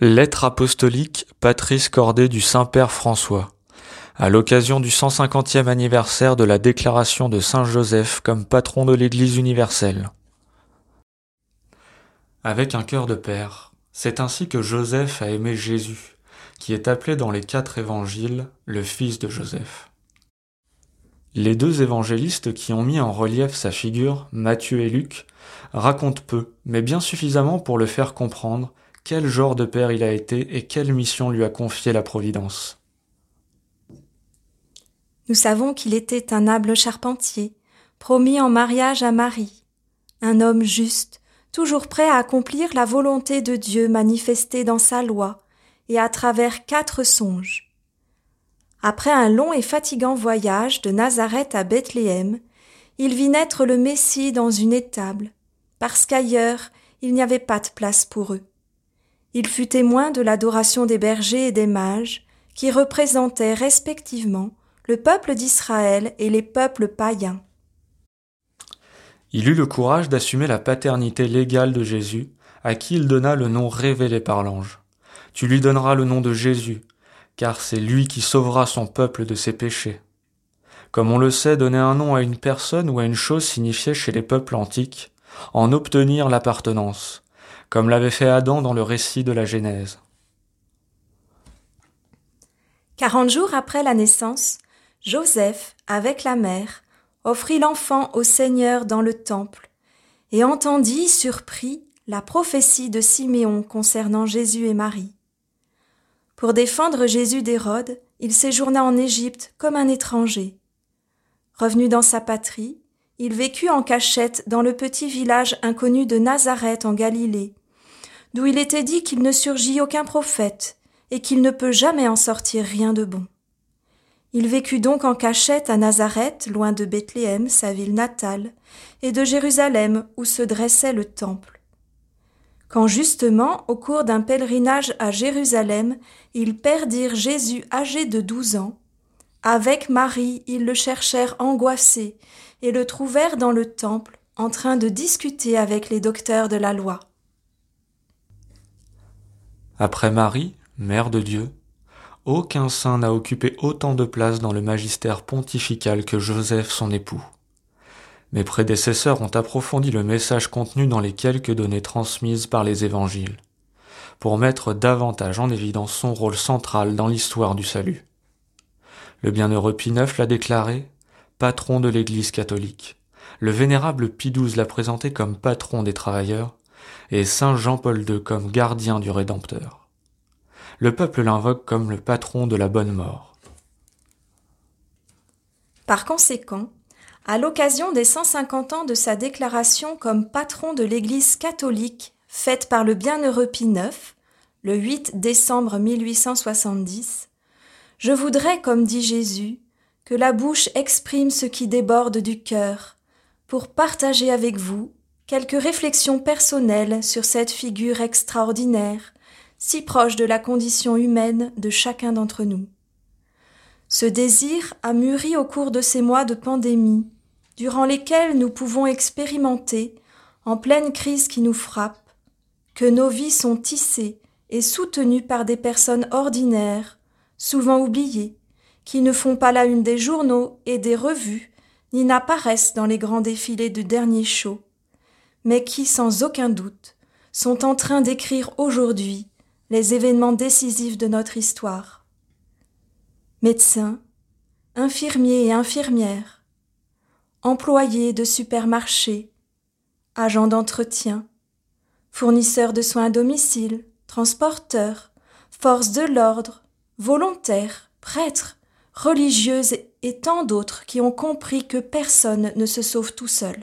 Lettre apostolique Patris Corde du Saint-Père François. À l'occasion du 150e anniversaire de la déclaration de Saint Joseph comme patron de l'Église universelle. Avec un cœur de père, c'est ainsi que Joseph a aimé Jésus, qui est appelé dans les 4 évangiles le fils de Joseph. Les 2 évangélistes qui ont mis en relief sa figure, Matthieu et Luc, racontent peu, mais bien suffisamment pour le faire comprendre quel genre de père il a été et quelle mission lui a confiée la Providence. Nous savons qu'il était un humble charpentier, promis en mariage à Marie, un homme juste, toujours prêt à accomplir la volonté de Dieu manifestée dans sa loi et à travers 4 songes. Après un long et fatigant voyage de Nazareth à Bethléem, il vit naître le Messie dans une étable, parce qu'ailleurs il n'y avait pas de place pour eux. Il fut témoin de l'adoration des bergers et des mages, qui représentaient respectivement le peuple d'Israël et les peuples païens. Il eut le courage d'assumer la paternité légale de Jésus, à qui il donna le nom révélé par l'ange. « Tu lui donneras le nom de Jésus, car c'est lui qui sauvera son peuple de ses péchés. » Comme on le sait, donner un nom à une personne ou à une chose signifiait chez les peuples antiques « en obtenir l'appartenance », comme l'avait fait Adam dans le récit de la Genèse. 40 jours après la naissance, Joseph, avec la mère, offrit l'enfant au Seigneur dans le temple et entendit, surpris, la prophétie de Siméon concernant Jésus et Marie. Pour défendre Jésus d'Hérode, il séjourna en Égypte comme un étranger. Revenu dans sa patrie, il vécut en cachette dans le petit village inconnu de Nazareth en Galilée, d'où il était dit qu'il ne surgit aucun prophète et qu'il ne peut jamais en sortir rien de bon. Il vécut donc en cachette à Nazareth, loin de Bethléem, sa ville natale, et de Jérusalem où se dressait le temple. Quand justement, au cours d'un pèlerinage à Jérusalem, ils perdirent Jésus âgé de 12 ans, avec Marie, ils le cherchèrent angoissé et le trouvèrent dans le temple en train de discuter avec les docteurs de la loi. Après Marie, mère de Dieu, aucun saint n'a occupé autant de place dans le magistère pontifical que Joseph, son époux. Mes prédécesseurs ont approfondi le message contenu dans les quelques données transmises par les évangiles, pour mettre davantage en évidence son rôle central dans l'histoire du salut. Le bienheureux Pie IX l'a déclaré patron de l'Église catholique, le vénérable Pie XII l'a présenté comme patron des travailleurs, et saint Jean-Paul II comme gardien du Rédempteur. Le peuple l'invoque comme le patron de la bonne mort. Par conséquent, à l'occasion des 150 ans de sa déclaration comme patron de l'Église catholique, faite par le bienheureux Pie IX, le 8 décembre 1870, « Je voudrais, comme dit Jésus, que la bouche exprime ce qui déborde du cœur, pour partager avec vous quelques réflexions personnelles sur cette figure extraordinaire, si proche de la condition humaine de chacun d'entre nous. Ce désir a mûri au cours de ces mois de pandémie, durant lesquels nous pouvons expérimenter, en pleine crise qui nous frappe, que nos vies sont tissées et soutenues par des personnes ordinaires, souvent oubliées, qui ne font pas la une des journaux et des revues, ni n'apparaissent dans les grands défilés du dernier show, mais qui, sans aucun doute, sont en train d'écrire aujourd'hui les événements décisifs de notre histoire. Médecins, infirmiers et infirmières, employés de supermarchés, agents d'entretien, fournisseurs de soins à domicile, transporteurs, forces de l'ordre, volontaires, prêtres, religieuses et tant d'autres qui ont compris que personne ne se sauve tout seul.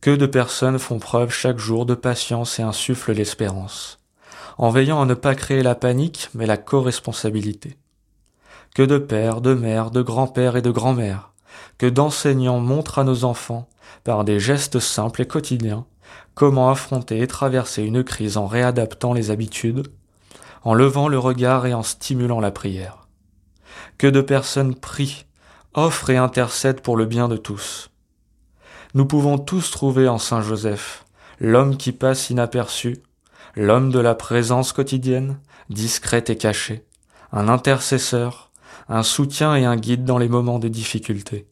Que de personnes font preuve chaque jour de patience et insufflent l'espérance, en veillant à ne pas créer la panique, mais la co-responsabilité. Que de pères, de mères, de grands-pères et de grands-mères, que d'enseignants montrent à nos enfants, par des gestes simples et quotidiens, comment affronter et traverser une crise en réadaptant les habitudes, en levant le regard et en stimulant la prière. Que de personnes prient, offrent et intercèdent pour le bien de tous. Nous pouvons tous trouver en Saint Joseph, l'homme qui passe inaperçu, l'homme de la présence quotidienne, discret et caché, un intercesseur, un soutien et un guide dans les moments de difficulté.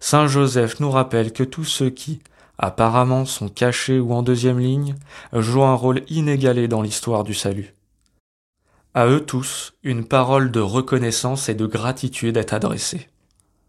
Saint Joseph nous rappelle que tous ceux qui, apparemment, sont cachés ou en deuxième ligne, jouent un rôle inégalé dans l'histoire du salut. À eux tous, une parole de reconnaissance et de gratitude est adressée.